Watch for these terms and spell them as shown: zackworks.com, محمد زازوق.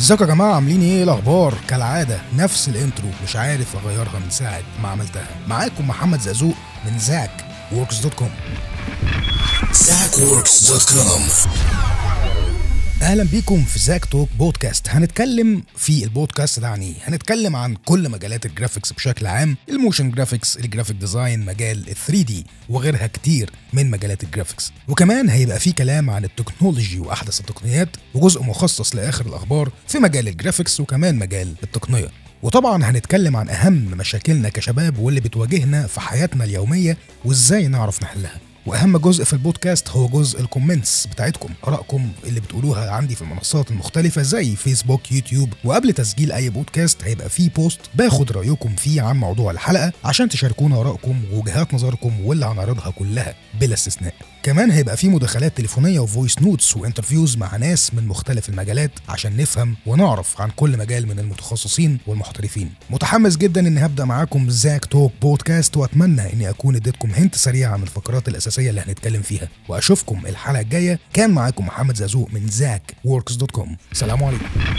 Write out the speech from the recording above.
ازيكم يا جماعه، عاملين ايه؟ الاخبار كالعاده نفس الانترو، مش عارف اغيرها من ساعه ما عملتها. معاكم محمد زازوق من zackworks.com. اهلا بيكم في زاك توك بودكاست. هنتكلم في البودكاست ده عن ايه؟ هنتكلم عن كل مجالات الجرافيكس بشكل عام، الموشن جرافيكس، الجرافيك ديزاين، مجال ال 3 دي وغيرها كتير من مجالات الجرافيكس، وكمان هيبقى في كلام عن التكنولوجي واحدث التقنيات، وجزء مخصص لاخر الاخبار في مجال الجرافيكس وكمان مجال التقنيه. وطبعا هنتكلم عن اهم مشاكلنا كشباب واللي بتواجهنا في حياتنا اليوميه وازاي نعرف نحلها. واهم جزء في البودكاست هو جزء الكومنتس بتاعتكم، ارائكم اللي بتقولوها عندي في المنصات المختلفه زي فيسبوك، يوتيوب. وقبل تسجيل اي بودكاست هيبقى فيه بوست باخد رايكم فيه عن موضوع الحلقه عشان تشاركونا ارائكم ووجهات نظركم واللي هنعرضها كلها بلا استثناء. كمان هيبقى فيه مداخلات تليفونيه وفويس نوتس وانترفيوز مع ناس من مختلف المجالات عشان نفهم ونعرف عن كل مجال من المتخصصين والمحترفين. متحمس جدا ان هبدا معاكم زاك توك بودكاست، واتمنى اني اكون اديتكم هنت سريع عن الفقرات الاساسيه اللي هنتكلم فيها، واشوفكم الحلقه الجايه. كان معاكم محمد زازوق من zackworks.com. سلام عليكم.